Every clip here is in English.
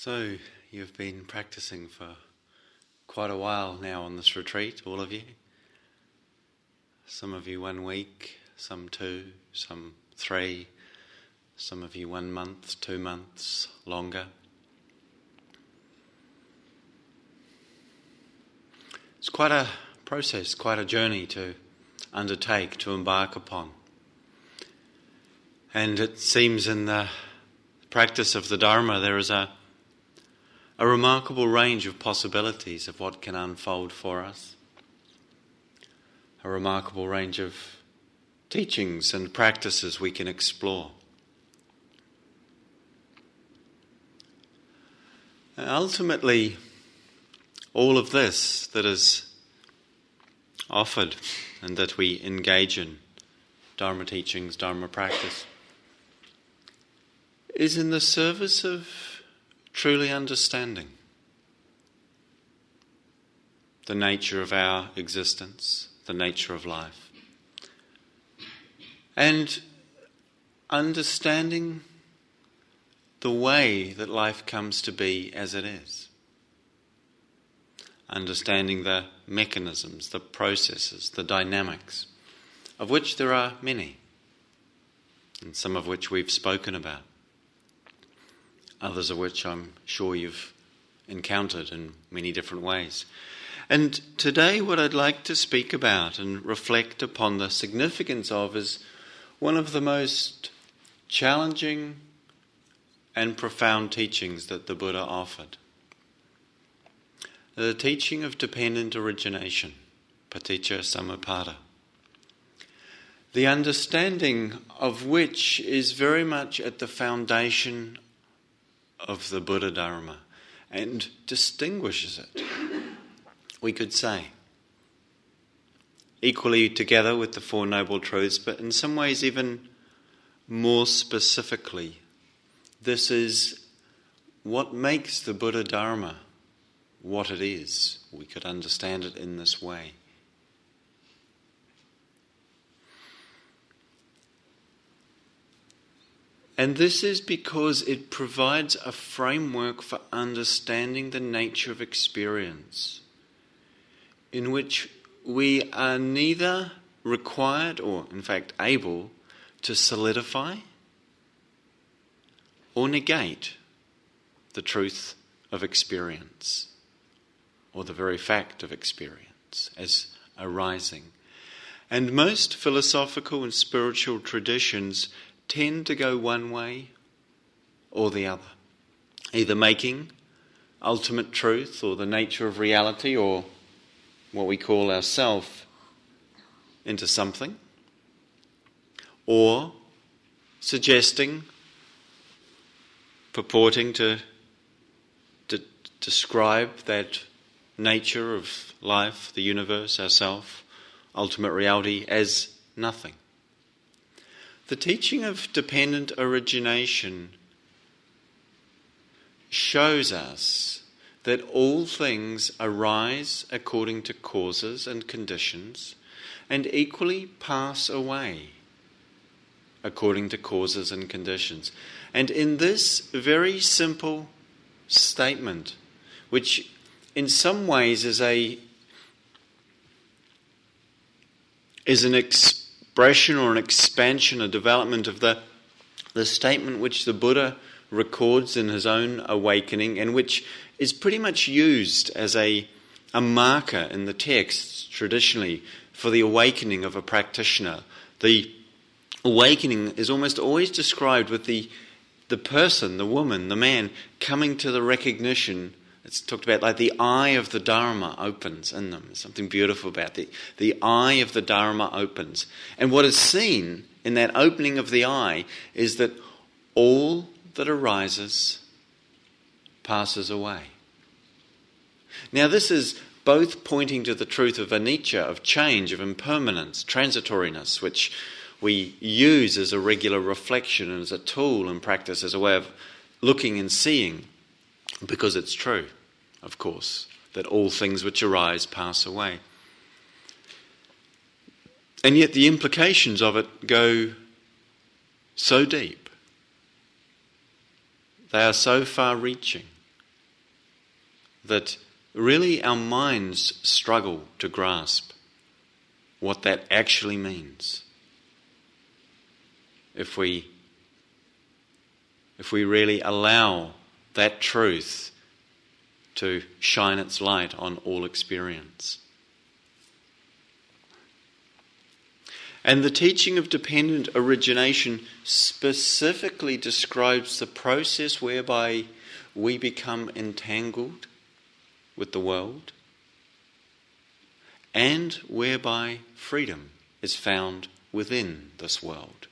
So, you've been practicing for quite a while now on this retreat, all of you. Some of you 1 week, some 2, some 3, some of you 1 month, 2 months, longer. It's quite a process, quite a journey to undertake, to embark upon. And it seems in the practice of the Dharma there is a remarkable range of possibilities of what can unfold for us. A remarkable range of teachings and practices we can explore. And ultimately, all of this that is offered and that we engage in, Dharma teachings, Dharma practice, is in the service of truly understanding the nature of our existence, the nature of life, and understanding the way that life comes to be as it is, understanding the mechanisms, the processes, the dynamics, of which there are many, and some of which we've spoken about. Others of which I'm sure you've encountered in many different ways. And today what I'd like to speak about and reflect upon the significance of is one of the most challenging and profound teachings that the Buddha offered. The teaching of dependent origination, Paticca Samuppada. The understanding of which is very much at the foundation of the Buddha Dharma and distinguishes it, we could say, equally together with the Four Noble Truths, but in some ways even more specifically. This is what makes the Buddha Dharma what it is. We could understand it in this way. And this is because it provides a framework for understanding the nature of experience, in which we are neither required or, in fact, able to solidify or negate the truth of experience, or the very fact of experience as arising. And most philosophical and spiritual traditions tend to go one way or the other, either making ultimate truth or the nature of reality or what we call ourself into something, or suggesting, purporting to describe that nature of life, the universe, ourself, ultimate reality as nothing. The teaching of dependent origination shows us that all things arise according to causes and conditions and equally pass away according to causes and conditions. And in this very simple statement, which in some ways is an expression or an expansion, a development of the statement which the Buddha records in his own awakening and which is pretty much used as a marker in the texts traditionally for the awakening of a practitioner. The awakening is almost always described with the person, the woman, the man coming to the recognition. It's talked about like the eye of the Dharma opens in them. There's something beautiful about the eye of the Dharma opens. And what is seen in that opening of the eye is that all that arises passes away. Now this is both pointing to the truth of anicca, of change, of impermanence, transitoriness, which we use as a regular reflection and as a tool in practice, as a way of looking and seeing. Because it's true, of course, that all things which arise pass away. And yet the implications of it go so deep. They are so far-reaching. that really our minds struggle to grasp what that actually means. If we really allow that truth to shine its light on all experience. And the teaching of dependent origination specifically describes the process whereby we become entangled with the world and whereby freedom is found within this world,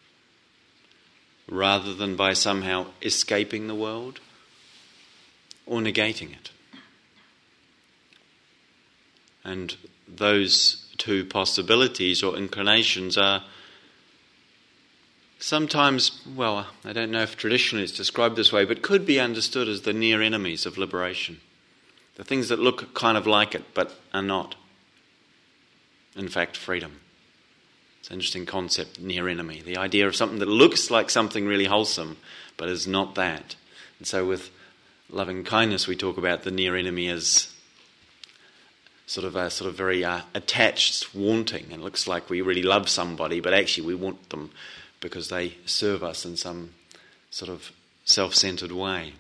rather than by somehow escaping the world or negating it. And those two possibilities or inclinations are sometimes, well, I don't know if traditionally it's described this way, but could be understood as the near enemies of liberation. The things that look kind of like it but are not, in fact, freedom. It's an interesting concept, near enemy. The idea of something that looks like something really wholesome but is not that. And so with loving kindness we talk about the near enemy as sort of very attached, wanting. It looks like we really love somebody, but actually we want them because they serve us in some sort of self-centered way.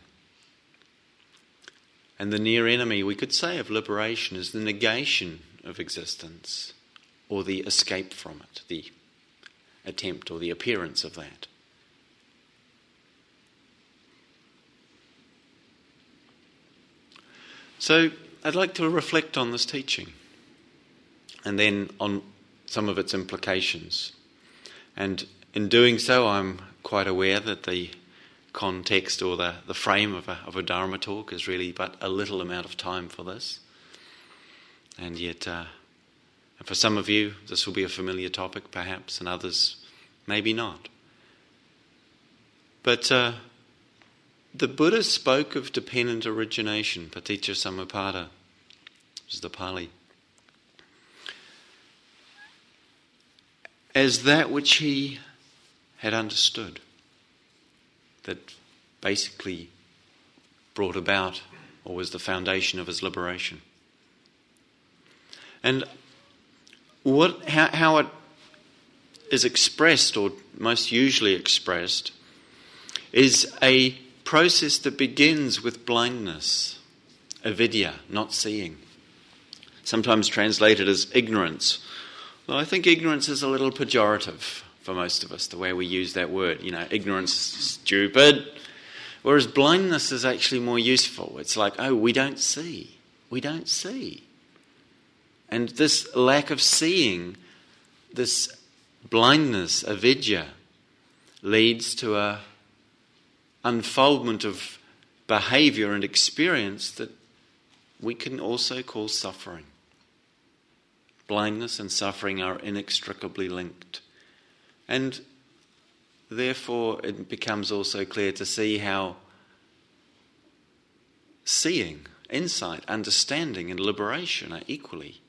And the near enemy, we could say, of liberation is the negation of existence or the escape from it, the attempt or the appearance of that. So I'd like to reflect on this teaching and then on some of its implications. And in doing so, I'm quite aware that the context or the frame of a Dharma talk is really but a little amount of time for this. And yet, for some of you, this will be a familiar topic perhaps, and others, maybe not. But the Buddha spoke of dependent origination, Paticca Samuppada. This is the Pali. As that which he had understood, that basically brought about or was the foundation of his liberation. And how it is expressed, or most usually expressed, is a process that begins with blindness, avidya, not seeing. Sometimes translated as ignorance. Well, I think ignorance is a little pejorative for most of us, the way we use that word. You know, ignorance is stupid. Whereas blindness is actually more useful. It's like, oh, we don't see. We don't see. And this lack of seeing, this blindness, avidya, leads to a unfoldment of behaviour and experience that we can also call suffering. Blindness and suffering are inextricably linked. And therefore it becomes also clear to see how seeing, insight, understanding and liberation are equally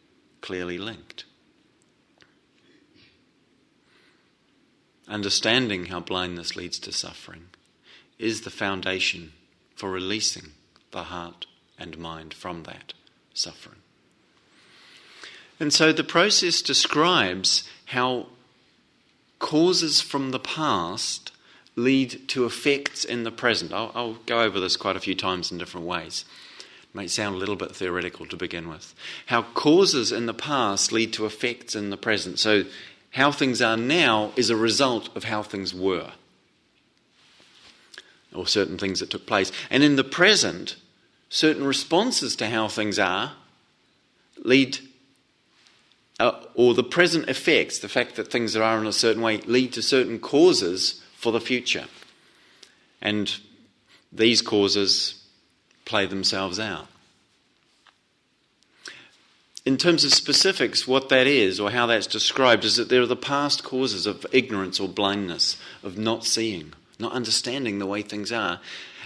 clearly linked. Understanding how blindness leads to suffering is the foundation for releasing the heart and mind from that suffering. And so the process describes how causes from the past lead to effects in the present. I'll go over this quite a few times in different ways. It might sound a little bit theoretical to begin with. How causes in the past lead to effects in the present. So how things are now is a result of how things were, or certain things that took place. And in the present, certain responses to how things are lead, or the present effects, the fact that things are in a certain way, lead to certain causes for the future. And these causes play themselves out. In terms of specifics, what that is, or how that's described, is that there are the past causes of ignorance or blindness, of not seeing, not understanding the way things are,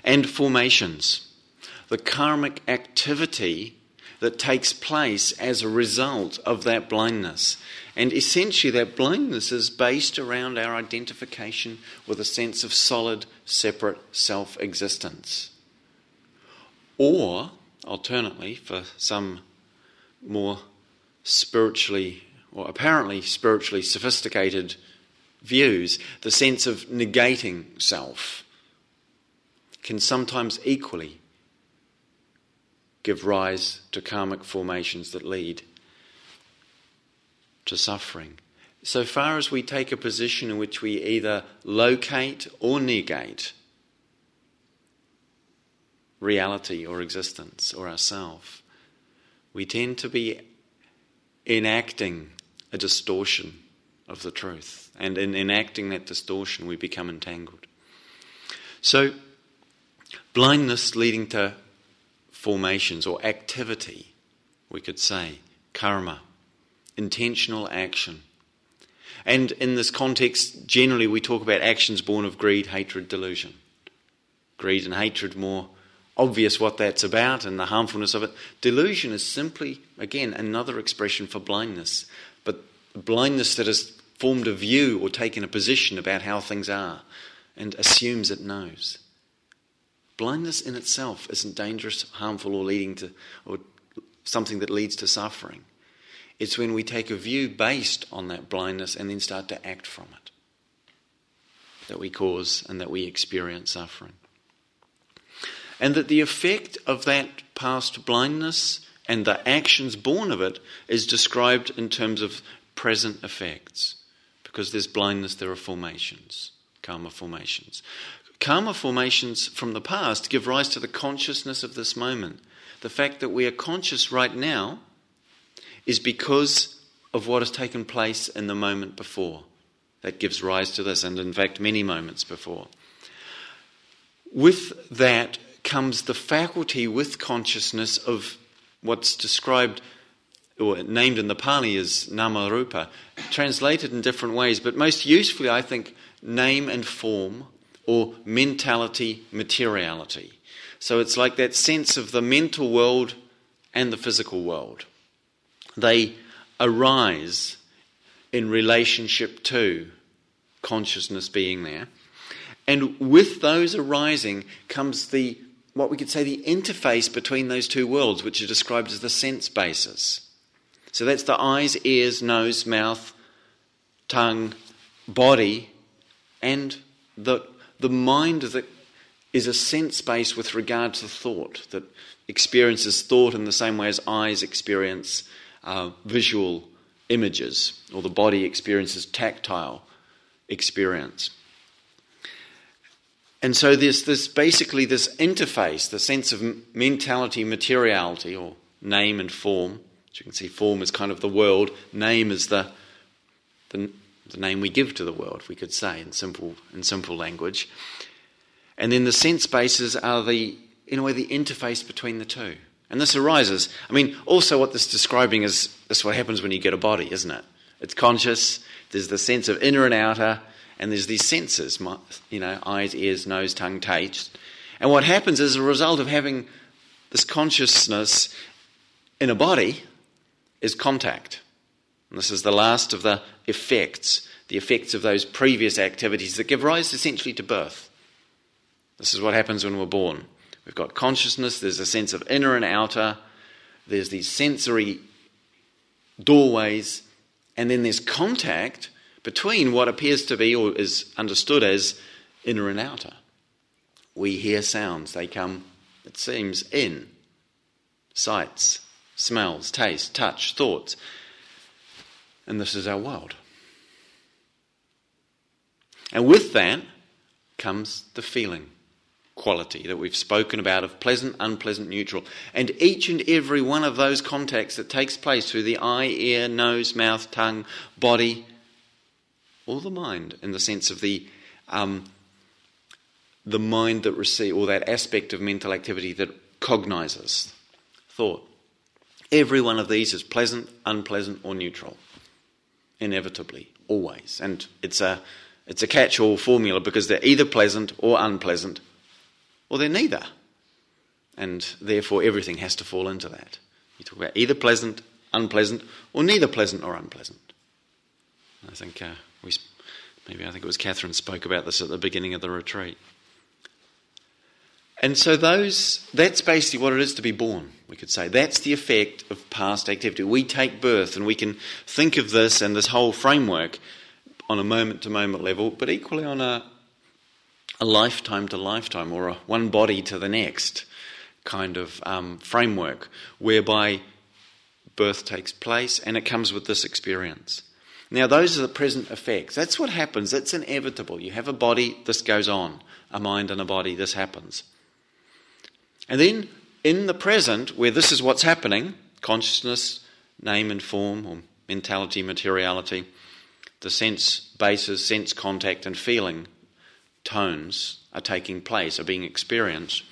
and formations, the karmic activity that takes place as a result of that blindness. And essentially that blindness is based around our identification with a sense of solid, separate self-existence, or alternately for some more spiritually, or apparently spiritually sophisticated views, the sense of negating self can sometimes equally give rise to karmic formations that lead to suffering. So far as we take a position in which we either locate or negate reality or existence or ourself, we tend to be enacting a distortion of the truth. And in enacting that distortion, we become entangled. So, blindness leading to formations or activity, we could say, karma, intentional action. And in this context, generally we talk about actions born of greed, hatred, delusion. Greed and hatred, more obvious what that's about and the harmfulness of it. Delusion is simply, again, another expression for blindness. But blindness that has formed a view or taken a position about how things are and assumes it knows. Blindness in itself isn't dangerous, harmful, or leading to, or something that leads to suffering. It's when we take a view based on that blindness and then start to act from it that we cause and that we experience suffering. And that the effect of that past blindness and the actions born of it is described in terms of present effects. Because there's blindness, there are formations, karma formations. Karma formations from the past give rise to the consciousness of this moment. The fact that we are conscious right now is because of what has taken place in the moment before. That gives rise to this, and in fact many moments before. With that comes the faculty with consciousness of what's described, or named in the Pali as nama-rupa, translated in different ways, but most usefully I think name and form, or mentality, materiality. So it's like that sense of the mental world and the physical world. They arise in relationship to consciousness being there. And with those arising comes the, what we could say, the interface between those two worlds, which is described as the sense bases. So that's the eyes, ears, nose, mouth, tongue, body, and the mind that is a sense base with regard to thought, that experiences thought in the same way as eyes experience visual images, or the body experiences tactile experience. And so there's this, basically this interface, the sense of mentality, materiality, or name and form. As you can see, form is kind of the world, name is the name we give to the world, we could say in simple language. And then the sense bases are the, in a way, the interface between the two. And this arises. I mean, also what this is describing is this is what happens when you get a body, isn't it? It's conscious, there's the sense of inner and outer, and there's these senses, eyes, ears, nose, tongue, taste. And what happens as a result of having this consciousness in a body is contact. And this is the last of the effects of those previous activities that give rise essentially to birth. This is what happens when we're born. We've got consciousness, there's a sense of inner and outer, there's these sensory doorways, and then there's contact between what appears to be or is understood as inner and outer. We hear sounds, they come, it seems, in. Sights, smells, taste, touch, thoughts. And this is our world. And with that comes the feeling quality that we've spoken about of pleasant, unpleasant, neutral. And each and every one of those contacts that takes place through the eye, ear, nose, mouth, tongue, body, or the mind, in the sense of the mind that receives, or that aspect of mental activity that cognizes thought. Every one of these is pleasant, unpleasant, or neutral. Inevitably, always. And it's a catch-all formula because they're either pleasant or unpleasant, or they're neither. And therefore everything has to fall into that. You talk about either pleasant, unpleasant, or neither pleasant or unpleasant. I think I think it was Catherine spoke about this at the beginning of the retreat. And so that's basically what it is to be born, we could say. That's the effect of past activity. We take birth, and we can think of this and this whole framework on a moment-to-moment level, but equally on a lifetime-to-lifetime or a one body to the next kind of framework, whereby birth takes place and it comes with this experience. Now, those are the present effects. That's what happens. It's inevitable. You have a body, this goes on. A mind and a body, this happens. And then, in the present, where this is what's happening, consciousness, name and form, or mentality, materiality, the sense bases, sense contact and feeling tones are taking place, are being experienced.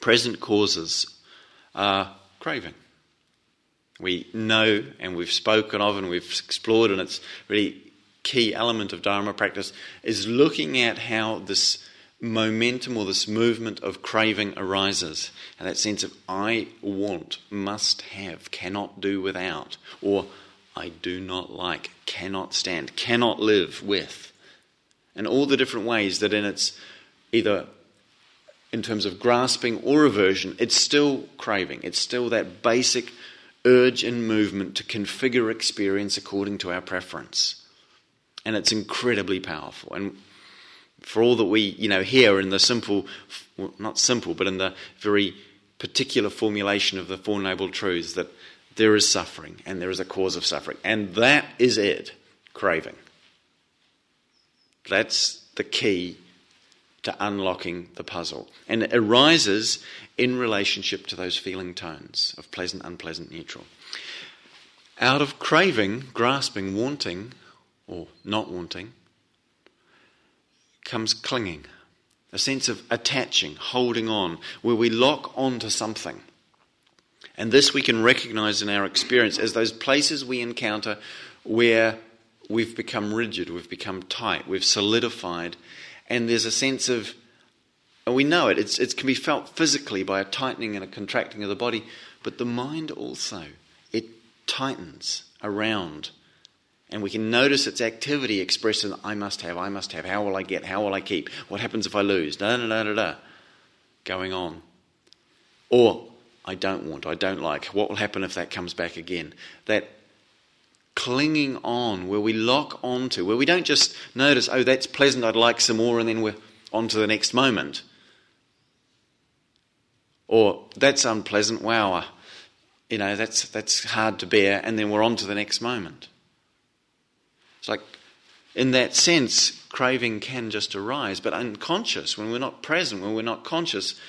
Present causes are craving. We know, and we've spoken of, and we've explored, and it's really key element of Dharma practice, is looking at how this momentum or this movement of craving arises, and that sense of I want, must have, cannot do without, or I do not like, cannot stand, cannot live with, and all the different ways that in its either in terms of grasping or aversion, it's still craving, it's still that basic urge and movement to configure experience according to our preference, and it's incredibly powerful. And for all that we, hear in the simple, well, not simple, but in the very particular formulation of the Four Noble Truths, that there is suffering and there is a cause of suffering. And that is it, craving. That's the key to unlocking the puzzle. And it arises in relationship to those feeling tones of pleasant, unpleasant, neutral. Out of craving, grasping, wanting, or not wanting, comes clinging, a sense of attaching, holding on, where we lock on to something. And this we can recognize in our experience as those places we encounter where we've become rigid, we've become tight, we've solidified, and there's a sense of, and we know it can be felt physically by a tightening and a contracting of the body, but the mind also, it tightens around. And we can notice its activity expressed in I must have, how will I get, how will I keep, what happens if I lose, going on. Or, I don't want, I don't like, what will happen if that comes back again? That clinging on, where we lock onto, where we don't just notice, oh, that's pleasant, I'd like some more, and then we're on to the next moment. Or, that's unpleasant, wow, that's hard to bear, and then we're on to the next moment. It's like, in that sense, craving can just arise, but unconscious, when we're not present, when we're not conscious,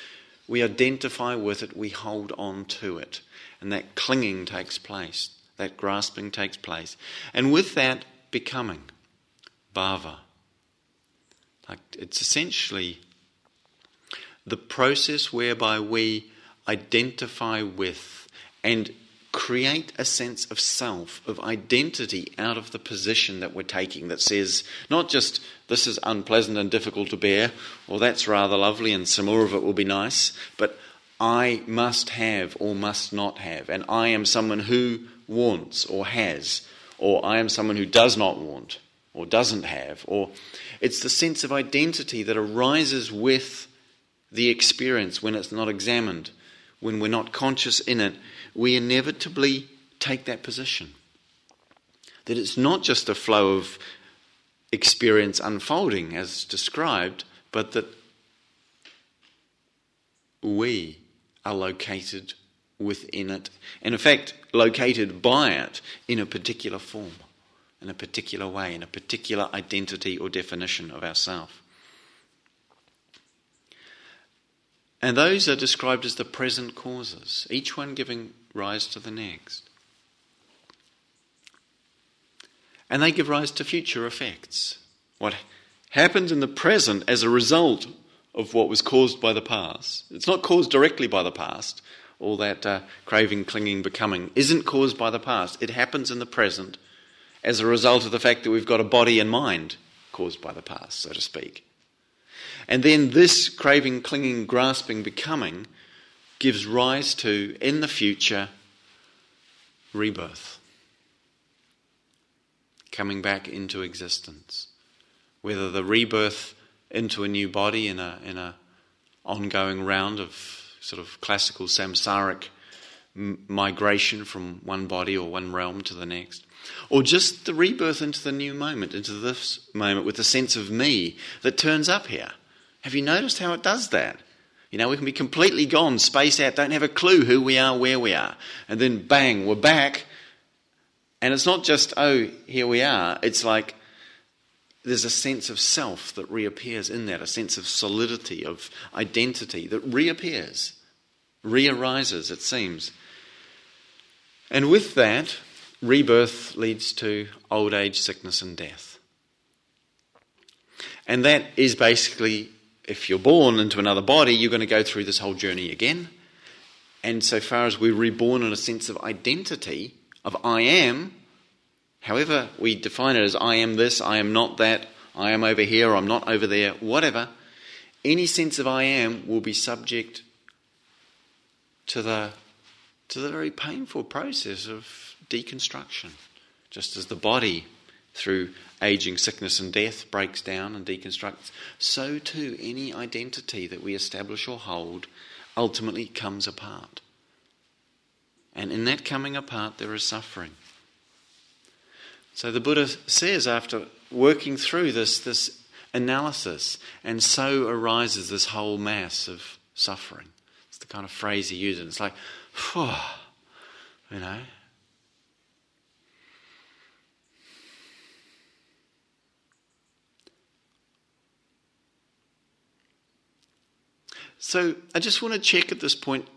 we identify with it, we hold on to it. And that clinging takes place, that grasping takes place. And with that, becoming, bhava. Like, it's essentially the process whereby we identify with and create a sense of self, of identity out of the position that we're taking that says not just this is unpleasant and difficult to bear, or that's rather lovely and some more of it will be nice, but I must have or must not have, and I am someone who wants or has, or I am someone who does not want or doesn't have, or it's the sense of identity that arises with the experience when it's not examined, when we're not conscious in it. We inevitably take that position. That it's not just a flow of experience unfolding as described, but that we are located within it, and in fact, located by it in a particular form, in a particular way, in a particular identity or definition of ourselves. And those are described as the present causes, each one giving rise to the next. And they give rise to future effects. What happens in the present as a result of what was caused by the past, it's not caused directly by the past, all that craving, clinging, becoming, isn't caused by the past. It happens in the present as a result of the fact that we've got a body and mind caused by the past, so to speak. And then this craving, clinging, grasping, becoming gives rise to, in the future, rebirth. Coming back into existence. Whether the rebirth into a new body in a ongoing round of sort of classical samsaric migration from one body or one realm to the next. Or just the rebirth into the new moment, into this moment with the sense of me that turns up here. Have you noticed how it does that? You know, we can be completely gone, space out, don't have a clue who we are, where we are. And then bang, we're back. And it's not just, oh, here we are. It's like there's a sense of self that reappears in that, a sense of solidity, of identity that reappears, rearises, it seems. And with that, rebirth leads to old age, sickness and death. And that is basically, if you're born into another body, you're going to go through this whole journey again. And so far as we're reborn in a sense of identity, of I am, however we define it as I am this, I am not that, I am over here, I'm not over there, whatever, any sense of I am will be subject to the very painful process of deconstruction. Just as the body, through aging, sickness and death, breaks down and deconstructs, so too any identity that we establish or hold ultimately comes apart. And in that coming apart there is suffering. So the Buddha says, after working through this analysis, and so arises this whole mass of suffering. It's the kind of phrase he uses. It's like, phew, you know. So I just want to check at this point,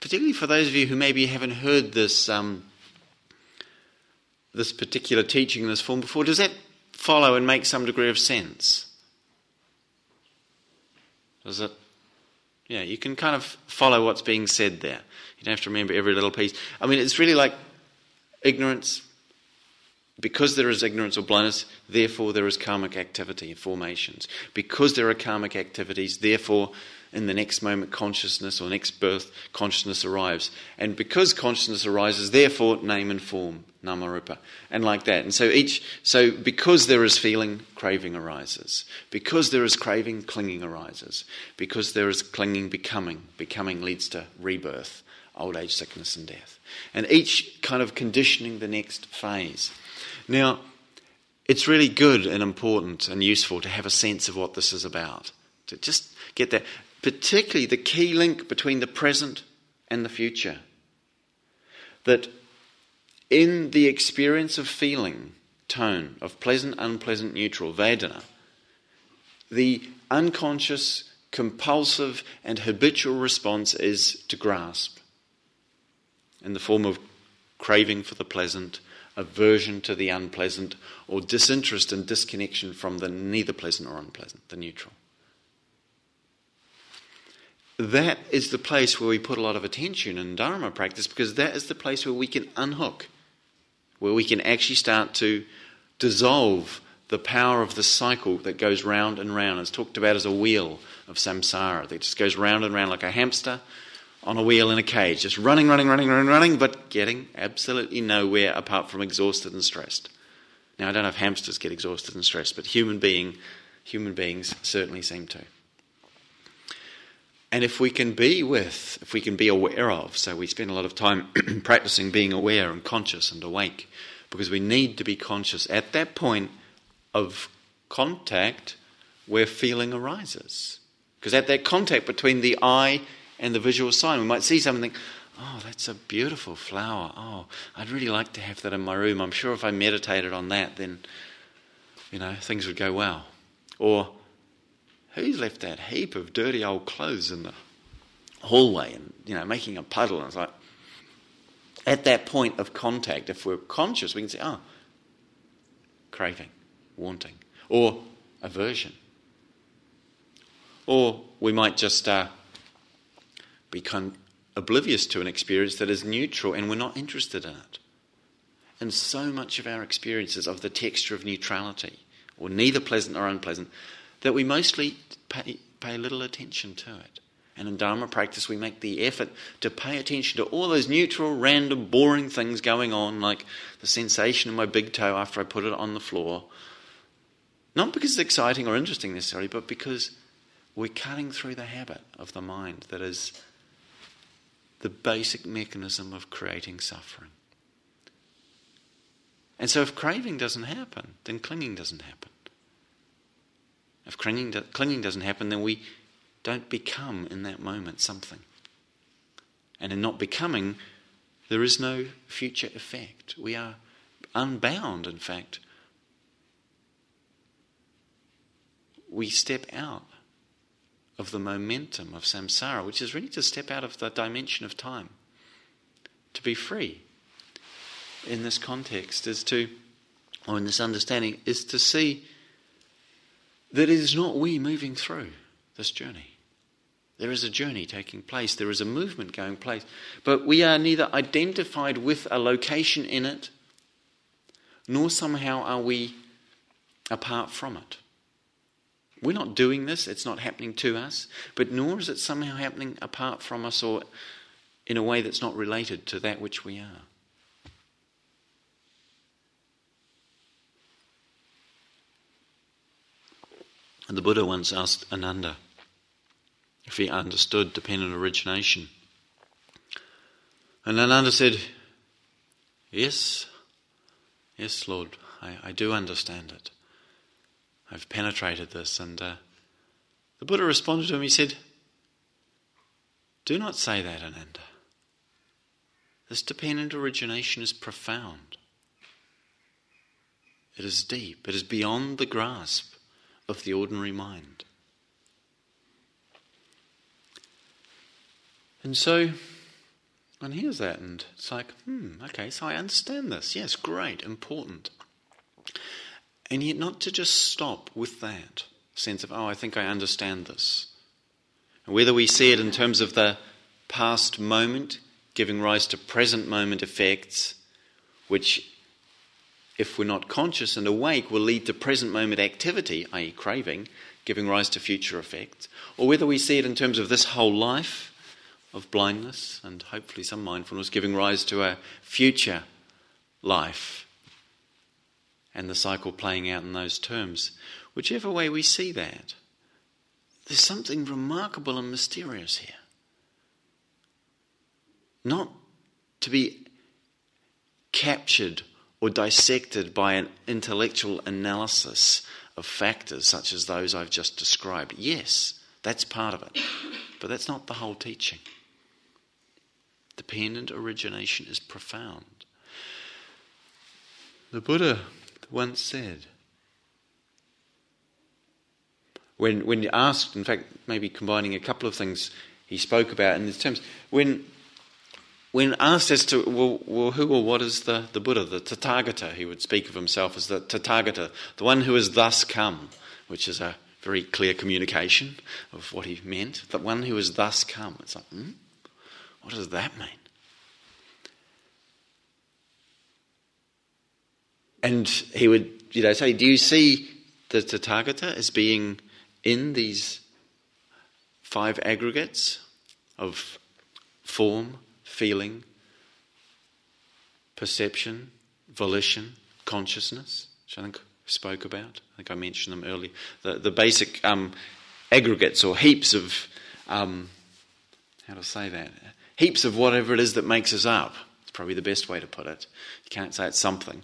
particularly for those of you who maybe haven't heard this this particular teaching in this form before, does that follow and make some degree of sense? Does it? Yeah, you can kind of follow what's being said there. You don't have to remember every little piece. I mean, it's really like ignorance. Because there is ignorance or blindness, therefore there is karmic activity and formations. Because there are karmic activities, therefore in the next moment consciousness or next birth consciousness arrives. And because consciousness arises, therefore name and form, nama-rupa, and like that. And so because there is feeling, craving arises. Because there is craving, clinging arises. Because there is clinging, becoming. Becoming leads to rebirth, old age, sickness and death. And each kind of conditioning the next phase. Now, it's really good and important and useful to have a sense of what this is about. To just get that. Particularly the key link between the present and the future. That in the experience of feeling, tone, of pleasant, unpleasant, neutral, vedana, the unconscious, compulsive and habitual response is to grasp. In the form of craving for the pleasant, aversion to the unpleasant, or disinterest and disconnection from the neither pleasant or unpleasant, the neutral. That is the place where we put a lot of attention in Dharma practice, because that is the place where we can unhook, where we can actually start to dissolve the power of the cycle that goes round and round. It's talked about as a wheel of samsara that just goes round and round like a hamster on a wheel in a cage, just running, but getting absolutely nowhere apart from exhausted and stressed. Now, I don't know if hamsters get exhausted and stressed, but human beings certainly seem to. And if we can be aware of, so we spend a lot of time practicing being aware and conscious and awake, because we need to be conscious at that point of contact where feeling arises. Because at that contact between the eye and the visual sign, we might see something, oh, that's a beautiful flower. Oh, I'd really like to have that in my room. I'm sure if I meditated on that, then, you know, things would go well. Or, who's left that heap of dirty old clothes in the hallway and, you know, making a puddle? And it's like, at that point of contact, if we're conscious, we can say, oh, craving, wanting, or aversion. Or we might just become oblivious to an experience that is neutral and we're not interested in it. And so much of our experiences of the texture of neutrality, or neither pleasant or unpleasant, that we mostly pay little attention to it. And in Dharma practice we make the effort to pay attention to all those neutral, random, boring things going on, like the sensation in my big toe after I put it on the floor. Not because it's exciting or interesting necessarily, but because We're cutting through the habit of the mind that is the basic mechanism of creating suffering. And so if craving doesn't happen, then clinging doesn't happen. If clinging doesn't happen, then we don't become in that moment something. And in not becoming, there is no future effect. We are unbound, in fact. We step out of the momentum of samsara, which is really to step out of the dimension of time. To be free in this context is to, or in this understanding, is to see that it is not we moving through this journey. There is a journey taking place. There is a movement going place. But we are neither identified with a location in it, nor somehow are we apart from it. We're not doing this, it's not happening to us, but nor is it somehow happening apart from us or in a way that's not related to that which we are. And the Buddha once asked Ananda if he understood dependent origination. And Ananda said, Yes, Lord, I do understand it. I've penetrated this. And the Buddha responded to him, he said, do not say that, Ananda. This dependent origination is profound. It is deep. It is beyond the grasp of the ordinary mind. And so, and here's that, and it's like, okay, so I understand this. Yes, great, important. And yet not to just stop with that sense of, I think I understand this. And whether we see it in terms of the past moment giving rise to present moment effects, which if we're not conscious and awake will lead to present moment activity, i.e. craving, giving rise to future effects, or whether we see it in terms of this whole life of blindness and hopefully some mindfulness giving rise to a future life, and the cycle playing out in those terms. Whichever way we see that, there's something remarkable and mysterious here. Not to be captured or dissected by an intellectual analysis of factors such as those I've just described. Yes, that's part of it, but that's not the whole teaching. Dependent origination is profound. The Buddha once said, when asked, in fact, maybe combining a couple of things he spoke about in these terms, when asked as to who or what is the Buddha, the Tathagata, he would speak of himself as the Tathagata, the one who is thus come, which is a very clear communication of what he meant, the one who is thus come. It's like, what does that mean? And he would, say, do you see the Tathagata as being in these five aggregates of form, feeling, perception, volition, consciousness, which I think I spoke about. I think I mentioned them earlier. The basic aggregates or heaps of, heaps of whatever it is that makes us up. Probably the best way to put it. You can't say it's something.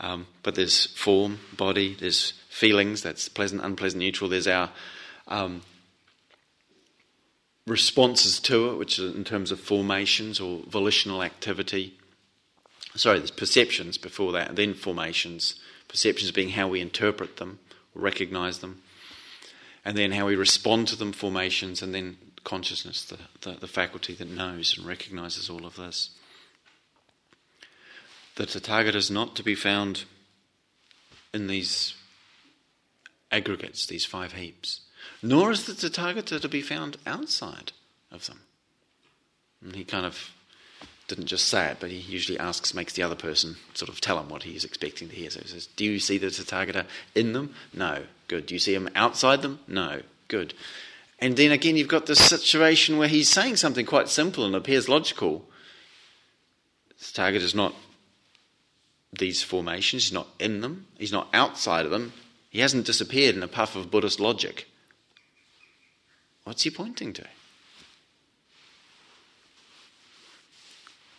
But there's form, body, there's feelings, that's pleasant, unpleasant, neutral. There's our responses to it, which is in terms of formations or volitional activity. Sorry, there's perceptions before that, and then formations. Perceptions being how we interpret them, or recognise them, and then how we respond to them, formations, and then consciousness, the faculty that knows and recognises all of this. The Tathagata is not to be found in these aggregates, these five heaps. Nor is the Tathagata to be found outside of them. And he kind of didn't just say it, but he usually makes the other person sort of tell him what he is expecting to hear. So he says, do you see the Tathagata in them? No. Good. Do you see him outside them? No. Good. And then again, you've got this situation where he's saying something quite simple and appears logical. The Tathagata is not these formations, he's not in them, he's not outside of them, he hasn't disappeared in a puff of Buddhist logic. What's he pointing to?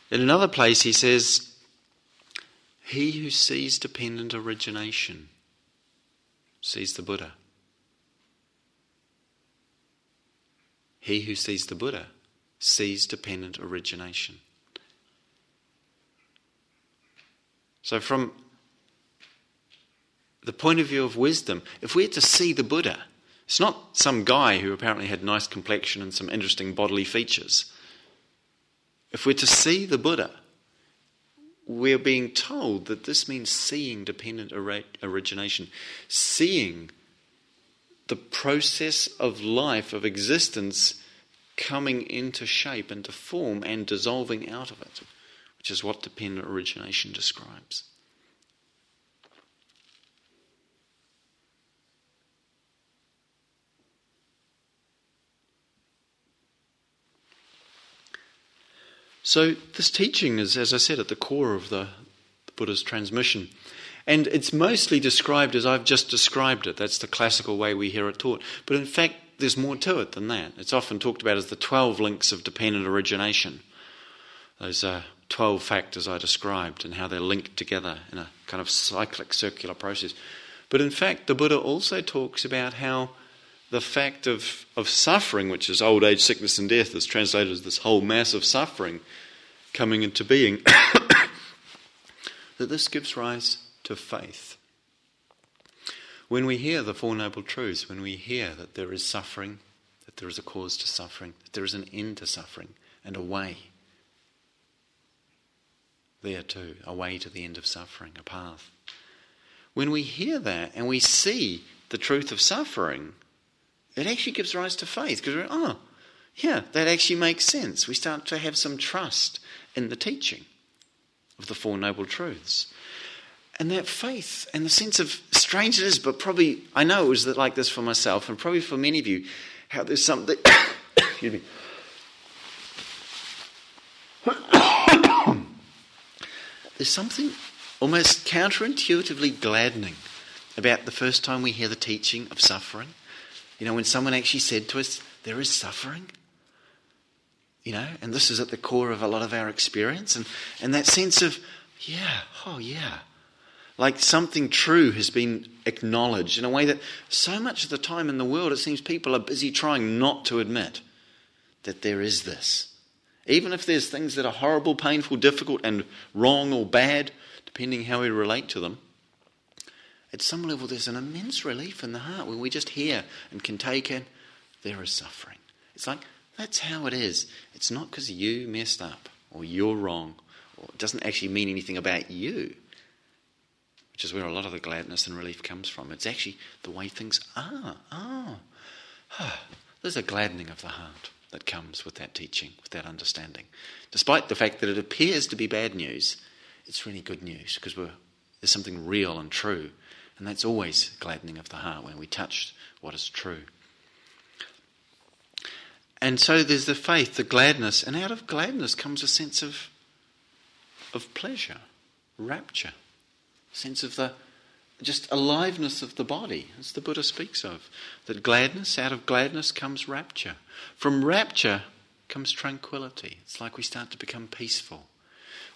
In another place he says, he who sees dependent origination sees the Buddha. He who sees the Buddha sees dependent origination. So from the point of view of wisdom, if we're to see the Buddha, it's not some guy who apparently had nice complexion and some interesting bodily features. If we're to see the Buddha, we're being told that this means seeing dependent origination, seeing the process of life, of existence, coming into shape, into form, and dissolving out of it, which is what dependent origination describes. So this teaching is, as I said, at the core of the Buddha's transmission. And it's mostly described as I've just described it. That's the classical way we hear it taught. But in fact, there's more to it than that. It's often talked about as the 12 links of dependent origination. Those 12 factors I described and how they're linked together in a kind of cyclic, circular process. But in fact, the Buddha also talks about how the fact of suffering, which is old age, sickness and death, is translated as this whole mass of suffering coming into being, that this gives rise to faith. When we hear the Four Noble Truths, when we hear that there is suffering, that there is a cause to suffering, that there is an end to suffering and a way there too, a way to the end of suffering, a path. When we hear that and we see the truth of suffering, it actually gives rise to faith, because we're, oh, yeah, that actually makes sense. We start to have some trust in the teaching of the Four Noble Truths. And that faith and the sense of, strange it is, but probably, I know it was like this for myself and probably for many of you, how there's something, excuse me, there's something almost counterintuitively gladdening about the first time we hear the teaching of suffering. You know, when someone actually said to us, there is suffering, you know, and this is at the core of a lot of our experience, and that sense of, yeah, oh yeah, like something true has been acknowledged in a way that so much of the time in the world it seems people are busy trying not to admit that there is this. Even if there's things that are horrible, painful, difficult, and wrong or bad, depending how we relate to them, at some level there's an immense relief in the heart when we just hear and can take in, there is suffering. It's like, that's how it is. It's not because you messed up or you're wrong, or it doesn't actually mean anything about you, which is where a lot of the gladness and relief comes from. It's actually the way things are. Oh, there's a gladdening of the heart that comes with that teaching, with that understanding. Despite the fact that it appears to be bad news, it's really good news because there's something real and true. And that's always gladdening of the heart when we touch what is true. And so there's the faith, the gladness, and out of gladness comes a sense of pleasure, rapture, sense of the just aliveness of the body, as the Buddha speaks of. That gladness, out of gladness comes rapture. From rapture comes tranquility. It's like we start to become peaceful.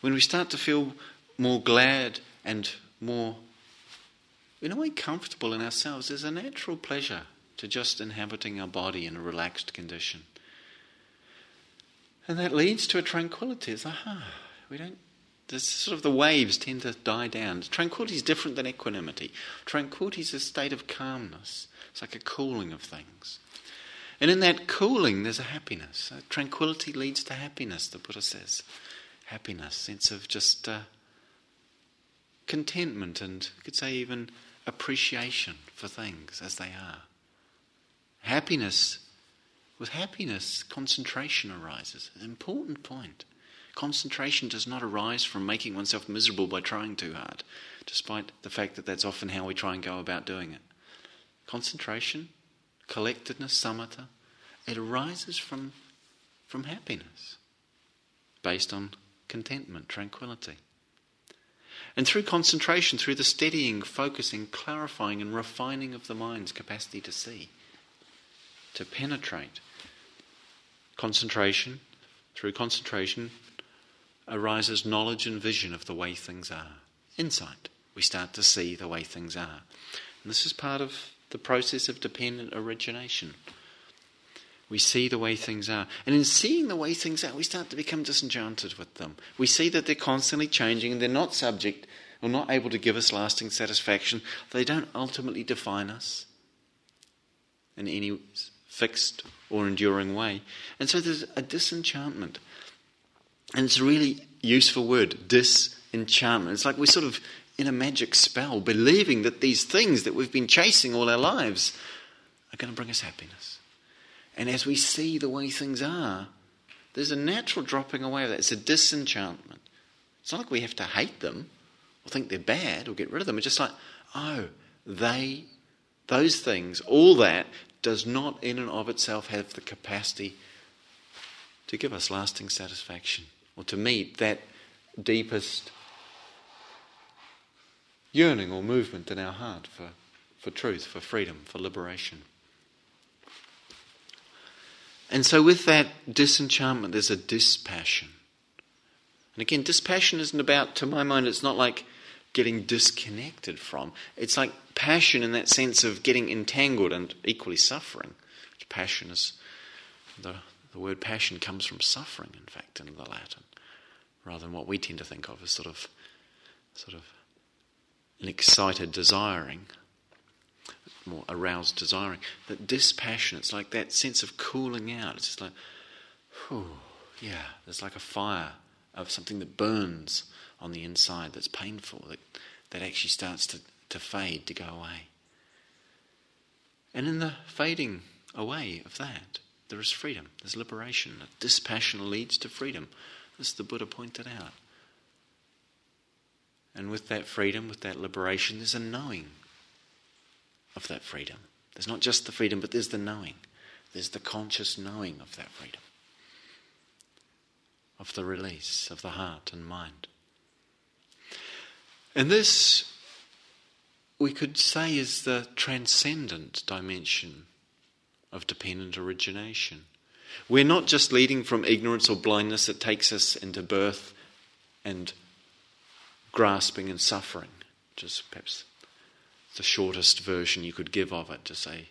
When we start to feel more glad and more, in a way, comfortable in ourselves, there's a natural pleasure to just inhabiting our body in a relaxed condition. And that leads to a tranquility. It's like, we don't, this sort of the waves tend to die down. Tranquility is different than equanimity. Tranquility is a state of calmness. It's like a cooling of things. And in that cooling, there's a happiness. Tranquility leads to happiness, the Buddha says. Happiness, sense of just contentment and, you could say, even appreciation for things as they are. Happiness, with happiness, concentration arises. An important point. Concentration does not arise from making oneself miserable by trying too hard, despite the fact that that's often how we try and go about doing it. Concentration, collectedness, samatha, it arises from happiness, based on contentment, tranquility. And through concentration, through the steadying, focusing, clarifying and refining of the mind's capacity to see, to penetrate, Concentration, through concentration, arises knowledge and vision of the way things are. Insight. We start to see the way things are. And this is part of the process of dependent origination. We see the way things are. And in seeing the way things are, we start to become disenchanted with them. We see that they're constantly changing and they're not subject or not able to give us lasting satisfaction. They don't ultimately define us in any fixed or enduring way. And so there's a disenchantment. And it's a really useful word, disenchantment. It's like we're sort of in a magic spell, believing that these things that we've been chasing all our lives are going to bring us happiness. And as we see the way things are, there's a natural dropping away of that. It's a disenchantment. It's not like we have to hate them or think they're bad or get rid of them. It's just like, oh, those things, all that does not in and of itself have the capacity to give us lasting satisfaction or to meet that deepest yearning or movement in our heart for truth, for freedom, for liberation. And so with that disenchantment, there's a dispassion. And again, dispassion isn't about, to my mind, it's not like getting disconnected from. It's like passion in that sense of getting entangled and equally suffering. Which passion is, the word passion comes from suffering, in fact, in the Latin, rather than what we tend to think of as sort of an excited desiring, more aroused desiring. That dispassion, it's like that sense of cooling out. It's just like, there's like a fire of something that burns on the inside that's painful, that actually starts to fade, to go away. And in the fading away of that, there is freedom, there's liberation. Dispassion leads to freedom. As the Buddha pointed out. And with that freedom, with that liberation, there's a knowing of that freedom. There's not just the freedom, but there's the knowing. There's the conscious knowing of that freedom, of the release of the heart and mind. And this, we could say, is the transcendent dimension of dependent origination. We're not just leading from ignorance or blindness that takes us into birth and grasping and suffering, which is perhaps the shortest version you could give of it, to say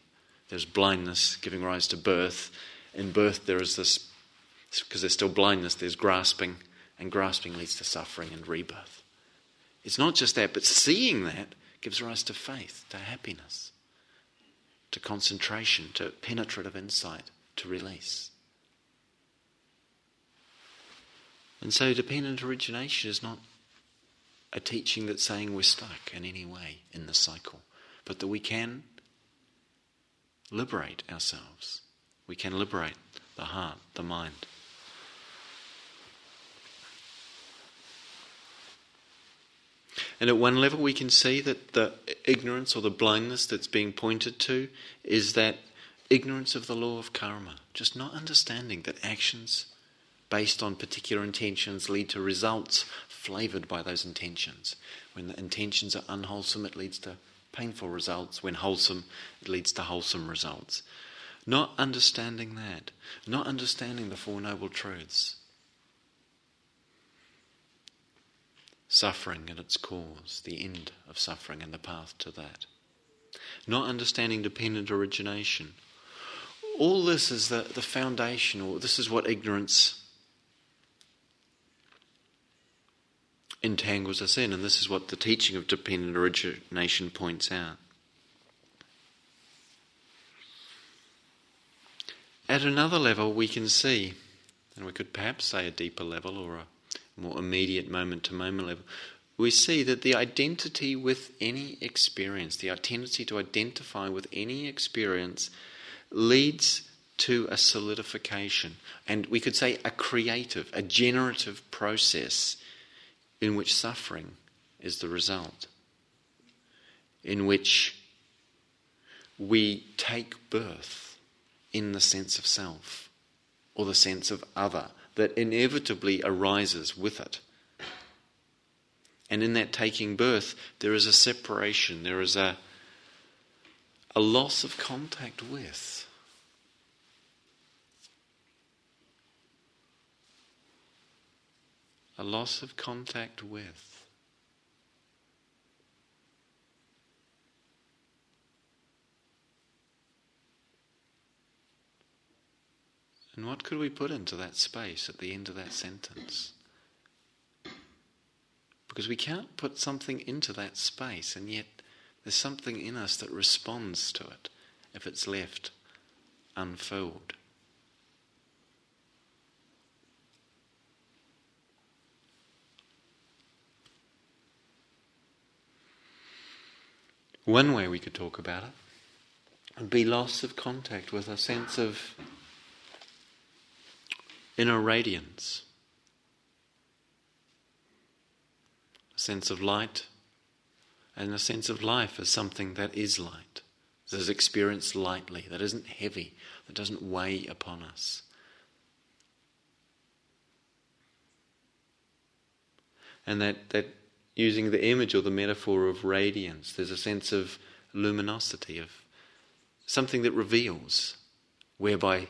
there's blindness giving rise to birth. In birth there is this, because there's still blindness, there's grasping, and grasping leads to suffering and rebirth. It's not just that, but seeing that gives rise to faith, to happiness, to concentration, to penetrative insight, to release. And so dependent origination is not a teaching that's saying we're stuck in any way in the cycle, but that we can liberate ourselves. We can liberate the heart, the mind. And at one level we can see that the ignorance or the blindness that's being pointed to is that ignorance of the law of karma, just not understanding that actions based on particular intentions lead to results flavoured by those intentions. When the intentions are unwholesome, it leads to painful results. When wholesome, it leads to wholesome results. Not understanding that, not understanding the Four Noble Truths. Suffering and its cause, the end of suffering and the path to that. Not understanding dependent origination. All this is the foundation, or this is what ignorance entangles us in, and this is what the teaching of dependent origination points out. At another level we can see, and we could perhaps say a deeper level or a more immediate moment-to-moment level, we see that the identity with any experience, the tendency to identify with any experience, leads to a solidification, and we could say a creative, a generative process in which suffering is the result, in which we take birth in the sense of self or the sense of other that inevitably arises with it. And in that taking birth, there is a separation, there is a loss of contact with a loss of contact with. And what could we put into that space at the end of that sentence? Because we can't put something into that space, and yet there's something in us that responds to it if it's left unfilled. One way we could talk about it would be loss of contact with a sense of inner radiance, a sense of light, and a sense of life as something that is light, that is experienced lightly, that isn't heavy, that doesn't weigh upon us. And that using the image or the metaphor of radiance, there's a sense of luminosity, of something that reveals, whereby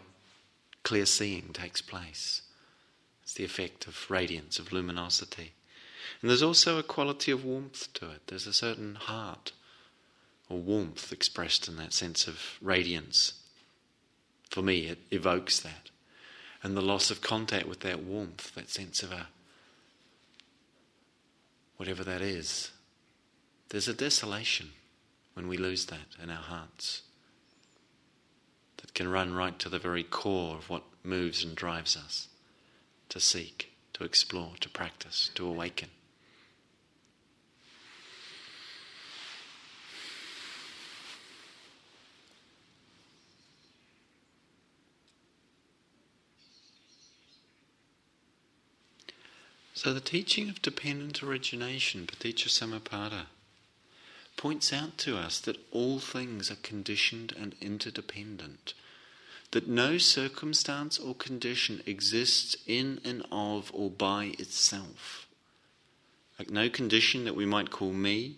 clear seeing takes place. It's the effect of radiance, of luminosity. And there's also a quality of warmth to it. There's a certain heart or warmth expressed in that sense of radiance. For me, it evokes that. And the loss of contact with that warmth, that sense of a whatever that is, there's a desolation when we lose that in our hearts that can run right to the very core of what moves and drives us to seek, to explore, to practice, to awaken. So the teaching of dependent origination, Paticca Samuppada, points out to us that all things are conditioned and interdependent, that no circumstance or condition exists in and of or by itself. Like no condition that we might call me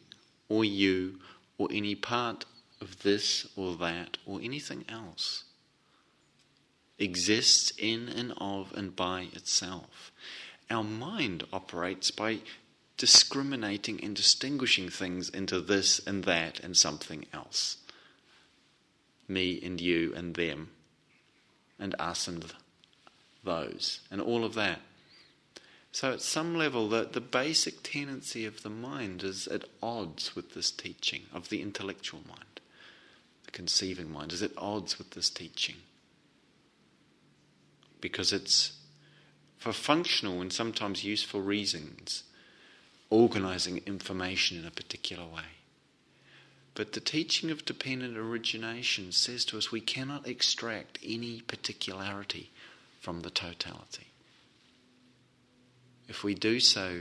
or you or any part of this or that or anything else exists in and of and by itself. Our mind operates by discriminating and distinguishing things into this and that and something else. Me and you and them and us and those and all of that. So at some level, the basic tendency of the mind is at odds with this teaching of the intellectual mind. The conceiving mind is at odds with this teaching because it's, for functional and sometimes useful reasons, organising information in a particular way. But the teaching of dependent origination says to us we cannot extract any particularity from the totality. If we do so,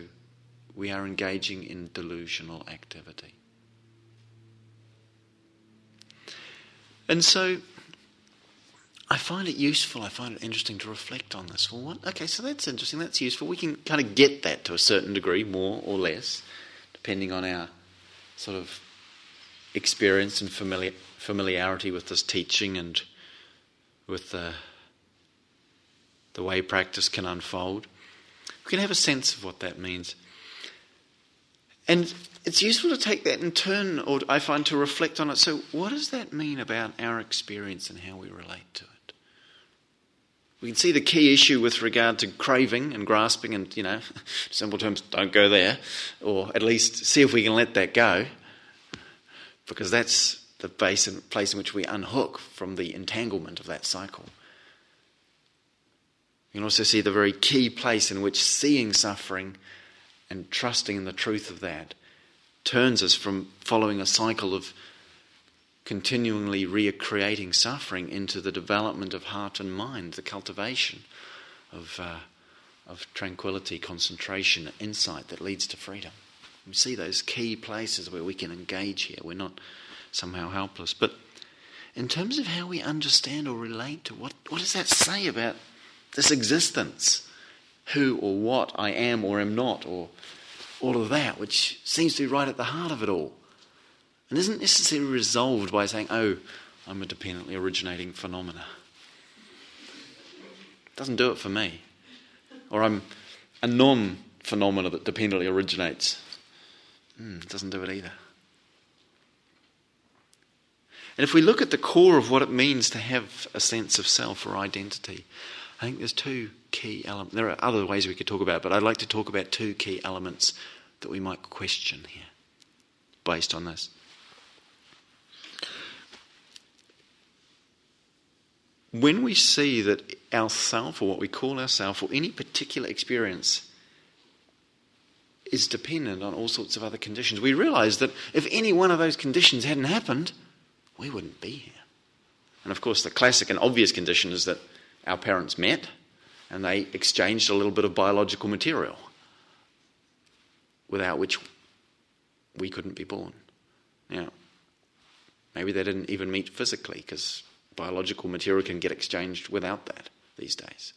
we are engaging in delusional activity. And so I find it useful, I find it interesting to reflect on this. Well, okay, so that's interesting, that's useful. We can kind of get that to a certain degree, more or less, depending on our sort of experience and familiarity with this teaching and with the way practice can unfold. We can have a sense of what that means. And it's useful to take that in turn, or I find to reflect on it. So what does that mean about our experience and how we relate to it? We can see the key issue with regard to craving and grasping and, simple terms, don't go there, or at least see if we can let that go, because that's the place in which we unhook from the entanglement of that cycle. You can also see the very key place in which seeing suffering and trusting in the truth of that turns us from following a cycle of continually recreating suffering into the development of heart and mind, the cultivation of tranquility, concentration, insight that leads to freedom. We see those key places where we can engage here. We're not somehow helpless. But in terms of how we understand or relate to what does that say about this existence? Who or what I am or am not, or all of that, which seems to be right at the heart of it all. And isn't necessarily resolved by saying, oh, I'm a dependently originating phenomena. It doesn't do it for me. Or I'm a non phenomena that dependently originates. Doesn't do it either. And if we look at the core of what it means to have a sense of self or identity, I think there's two key elements. There are other ways we could talk about it, but I'd like to talk about two key elements that we might question here based on this. When we see that our self, or what we call ourself, or any particular experience is dependent on all sorts of other conditions, we realise that if any one of those conditions hadn't happened, we wouldn't be here. And of course the classic and obvious condition is that our parents met and they exchanged a little bit of biological material, without which we couldn't be born. Now, maybe they didn't even meet physically, because biological material can get exchanged without that these days.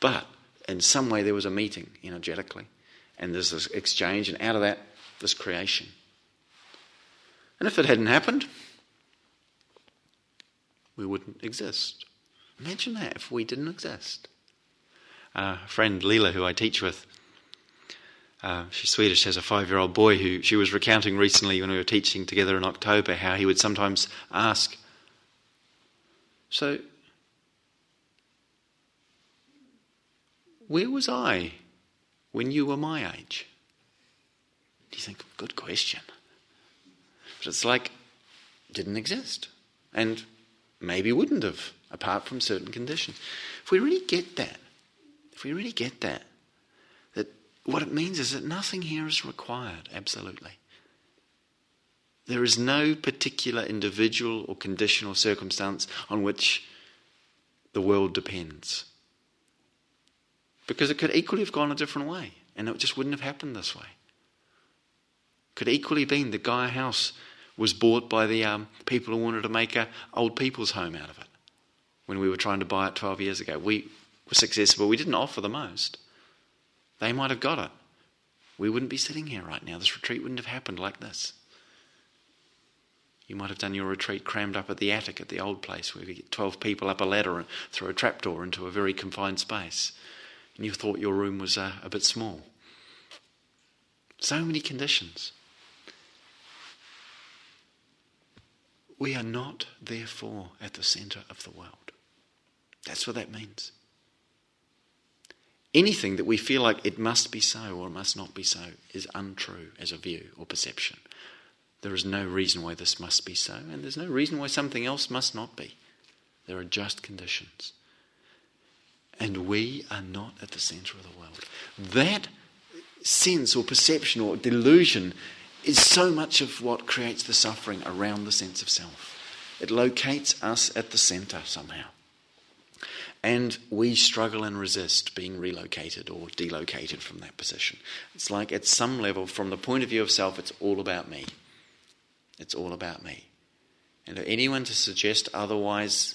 But in some way there was a meeting energetically, and there's this exchange, and out of that, this creation. And if it hadn't happened, we wouldn't exist. Imagine that, if we didn't exist. A friend, Leela, who I teach with, she's Swedish, has a 5-year-old boy who she was recounting recently when we were teaching together in October, how he would sometimes ask, "So, where was I when you were my age?" Do you think, good question? But it's like, didn't exist. And maybe wouldn't have, apart from certain conditions. If we really get that, what it means is that nothing here is required, absolutely. There is no particular individual or condition or circumstance on which the world depends. Because it could equally have gone a different way, and it just wouldn't have happened this way. Could equally been the Gaia House was bought by the people who wanted to make an old people's home out of it when we were trying to buy it 12 years ago. We were successful. We didn't offer the most. They might have got it. We wouldn't be sitting here right now. This retreat wouldn't have happened like this. You might have done your retreat crammed up at the attic at the old place where we get 12 people up a ladder and through a trapdoor into a very confined space. And you thought your room was a bit small. So many conditions. We are not, therefore, at the centre of the world. That's what that means. Anything that we feel like it must be so or it must not be so is untrue as a view or perception. There is no reason why this must be so, and there's no reason why something else must not be. There are just conditions. And we are not at the centre of the world. That sense or perception or delusion is so much of what creates the suffering around the sense of self. It locates us at the centre somehow. And we struggle and resist being relocated or delocated from that position. It's like at some level, from the point of view of self, it's all about me. It's all about me. And anyone to suggest otherwise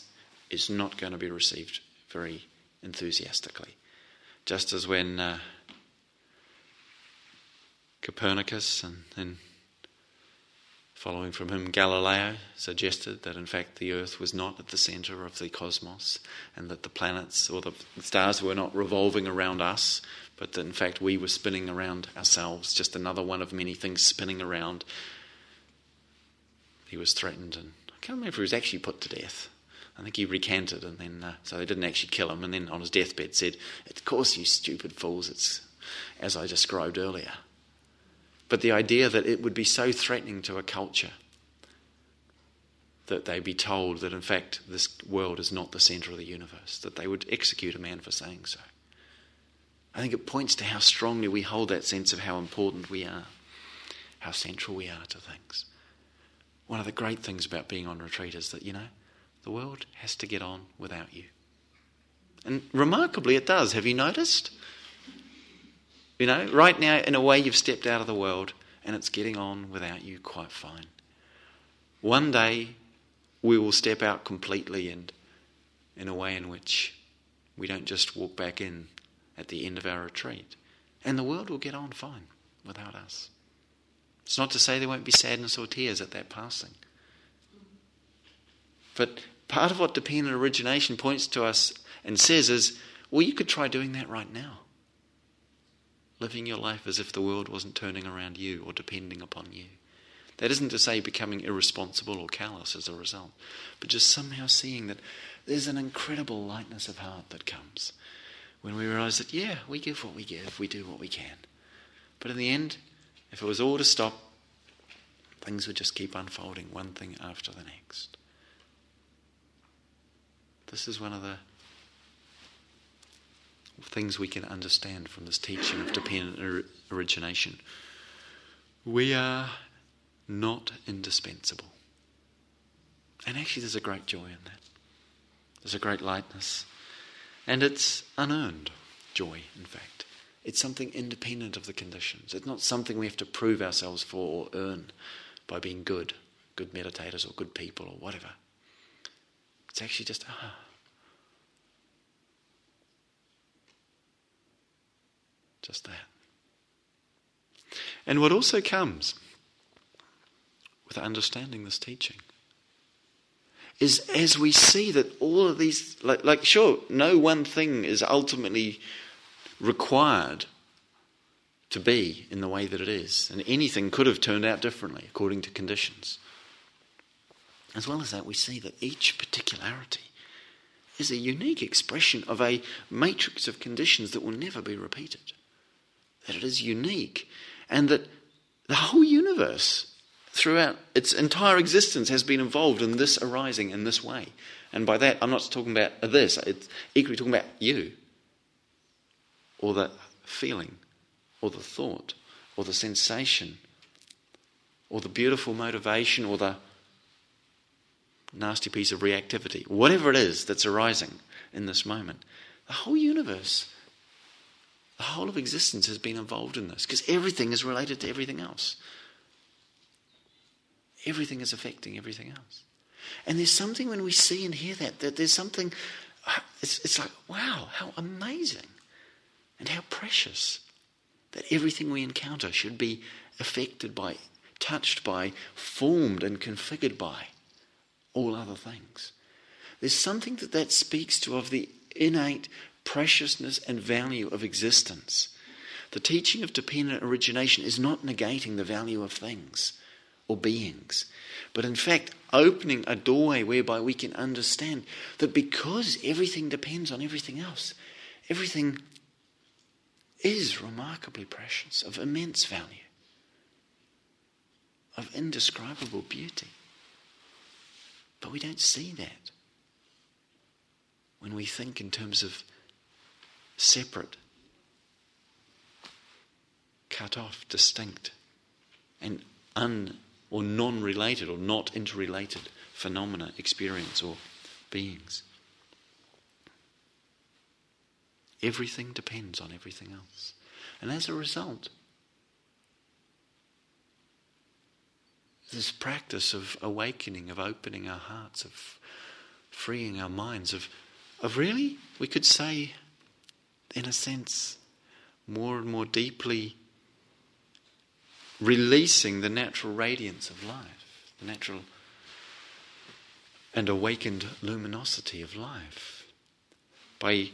is not going to be received very enthusiastically. Just as when Copernicus and following from him Galileo suggested that in fact the Earth was not at the centre of the cosmos, and that the planets or the stars were not revolving around us, but that in fact we were spinning around ourselves, just another one of many things spinning around. He was threatened, and I can't remember if he was actually put to death. I think he recanted, and then so they didn't actually kill him, and then on his deathbed said, "Of course, you stupid fools, it's as I described earlier." But the idea that it would be so threatening to a culture that they be told that in fact this world is not the centre of the universe, that they would execute a man for saying so. I think it points to how strongly we hold that sense of how important we are, how central we are to things. One of the great things about being on retreat is that, the world has to get on without you. And remarkably it does. Have you noticed? Right now, in a way, you've stepped out of the world and it's getting on without you quite fine. One day, we will step out completely and in a way in which we don't just walk back in at the end of our retreat. And the world will get on fine without us. It's not to say there won't be sadness or tears at that passing. But part of what dependent origination points to us and says is, well, you could try doing that right now. living your life as if the world wasn't turning around you or depending upon you. That isn't to say becoming irresponsible or callous as a result, but just somehow seeing that there's an incredible lightness of heart that comes when we realise that, yeah, we give what we give, we do what we can. But in the end, if it was all to stop, things would just keep unfolding, one thing after the next. This is one of the things we can understand from this teaching of dependent origination. We are not indispensable. And actually there's a great joy in that. There's a great lightness. And it's unearned joy, in fact. It's something independent of the conditions. It's not something we have to prove ourselves for or earn by being good meditators or good people or whatever. It's actually just, just that. And what also comes with understanding this teaching is as we see that all of these, like sure, no one thing is ultimately required to be in the way that it is, and anything could have turned out differently according to conditions. As well as that, we see that each particularity is a unique expression of a matrix of conditions that will never be repeated. That it is unique, and that the whole universe throughout its entire existence has been involved in this arising in this way. And by that, I'm not talking about this, it's equally talking about you, or the feeling, or the thought, or the sensation, or the beautiful motivation, or the nasty piece of reactivity, whatever it is that's arising in this moment. The whole universe, the whole of existence has been involved in this, because everything is related to everything else. Everything is affecting everything else. And there's something when we see and hear that there's something, it's like, wow, how amazing and how precious that everything we encounter should be affected by, touched by, formed and configured by all other things. There's something that speaks to of the innate preciousness and value of existence. The teaching of dependent origination is not negating the value of things or beings, but in fact opening a doorway whereby we can understand that because everything depends on everything else, everything is remarkably precious, of immense value, of indescribable beauty. But we don't see that when we think in terms of separate, cut off, distinct, and or non-related or not interrelated phenomena, experience or beings. Everything depends on everything else. And as a result, this practice of awakening, of opening our hearts, of freeing our minds, of really, we could say, in a sense, more and more deeply releasing the natural radiance of life, the natural and awakened luminosity of life, by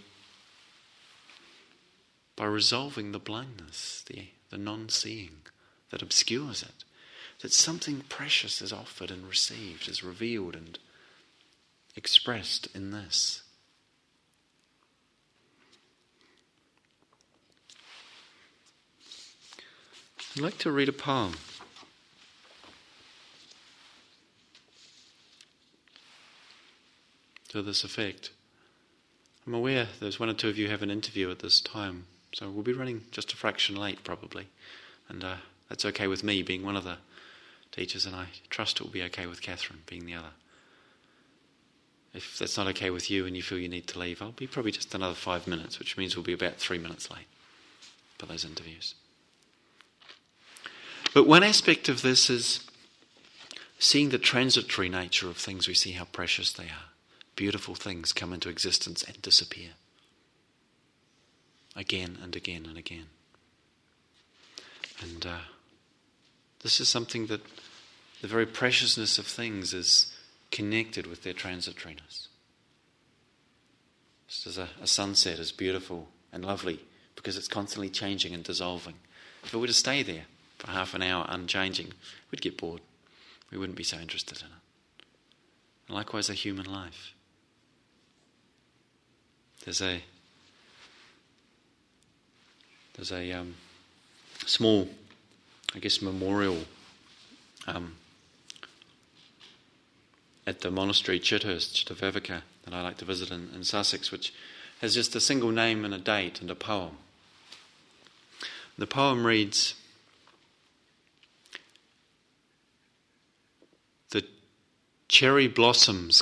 resolving the blindness, the non-seeing that obscures it, that something precious is offered and received, is revealed and expressed in this. I'd like to read a poem. To this effect. I'm aware there's one or two of you have an interview at this time, so we'll be running just a fraction late probably. And that's okay with me being one of the teachers, and I trust it will be okay with Catherine being the other. If that's not okay with you and you feel you need to leave, I'll be probably just another 5 minutes, which means we'll be about 3 minutes late for those interviews. But one aspect of this is seeing the transitory nature of things. We see how precious they are. Beautiful things come into existence and disappear. Again and again and again. And this is something that the very preciousness of things is connected with their transitoriness. Just as a sunset is beautiful and lovely because it's constantly changing and dissolving. If it were to stay there for half an hour unchanging, we'd get bored. We wouldn't be so interested in it. And likewise, a human life. There's a small, I guess, memorial at the monastery Chithurst, Cittaviveka, that I like to visit in Sussex, which has just a single name and a date and a poem. The poem reads, "The cherry blossoms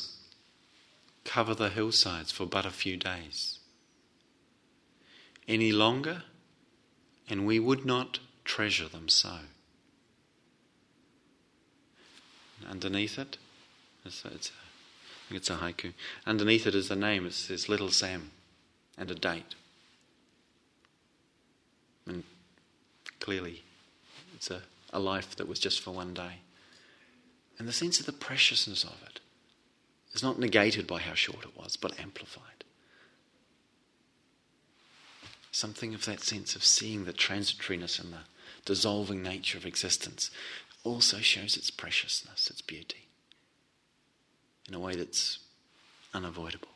cover the hillsides for but a few days. Any longer, and we would not treasure them so." And underneath it, I think it's a haiku. Underneath it is the name. It says Little Sam and a date. And clearly it's a life that was just for one day. And the sense of the preciousness of it is not negated by how short it was, but amplified. Something of that sense of seeing the transitoriness and the dissolving nature of existence also shows its preciousness, its beauty, in a way that's unavoidable.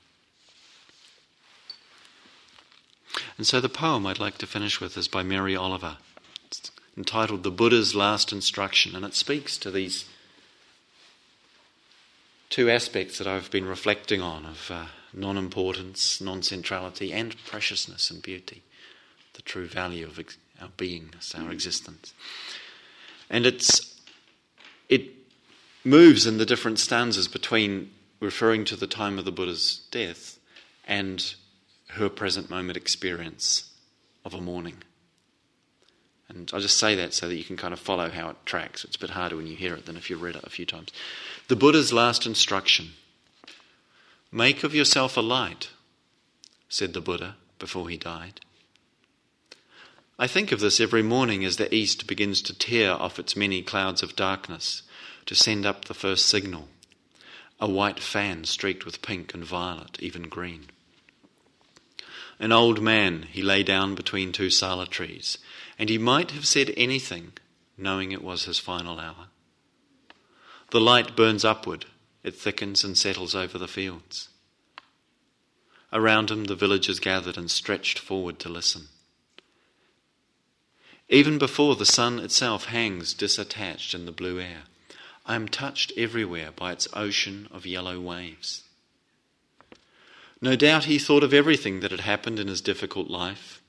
And so the poem I'd like to finish with is by Mary Oliver. It's entitled The Buddha's Last Instruction, and it speaks to these two aspects that I've been reflecting on of non-importance, non-centrality, and preciousness and beauty, the true value of our beingness, our existence. And it moves in the different stanzas between referring to the time of the Buddha's death and her present moment experience of a morning. And I'll just say that so that you can kind of follow how it tracks. It's a bit harder when you hear it than if you read it a few times. The Buddha's last instruction. "Make of yourself a light," said the Buddha before he died. I think of this every morning as the east begins to tear off its many clouds of darkness to send up the first signal, a white fan streaked with pink and violet, even green. An old man, he lay down between two sala trees, and he might have said anything, knowing it was his final hour. The light burns upward, it thickens and settles over the fields. Around him the villagers gathered and stretched forward to listen. Even before the sun itself hangs disattached in the blue air, I am touched everywhere by its ocean of yellow waves. No doubt he thought of everything that had happened in his difficult life.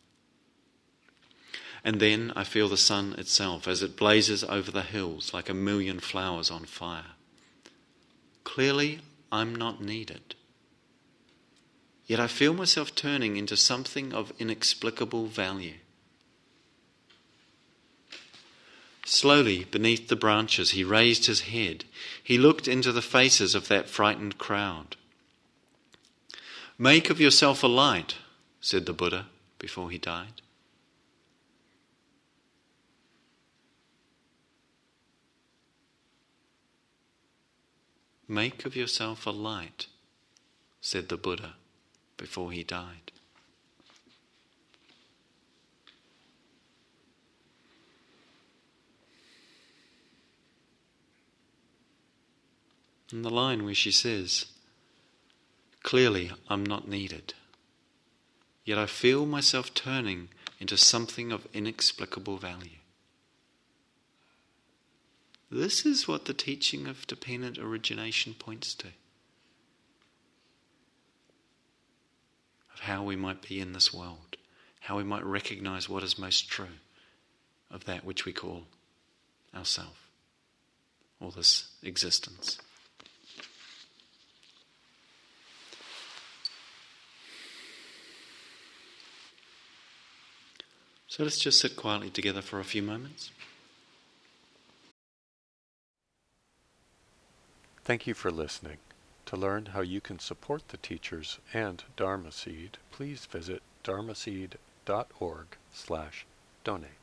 And then I feel the sun itself as it blazes over the hills like a million flowers on fire. Clearly, I'm not needed. Yet I feel myself turning into something of inexplicable value. Slowly, beneath the branches, he raised his head. He looked into the faces of that frightened crowd. "Make of yourself a light," said the Buddha before he died. "Make of yourself a light," said the Buddha before he died. And the line where she says, "Clearly I'm not needed, yet I feel myself turning into something of inexplicable value." This is what the teaching of dependent origination points to, of how we might be in this world, how we might recognize what is most true of that which we call ourself, or this existence. So let's just sit quietly together for a few moments. Thank you for listening. To learn how you can support the teachers and Dharma Seed, please visit dharmaseed.org/donate.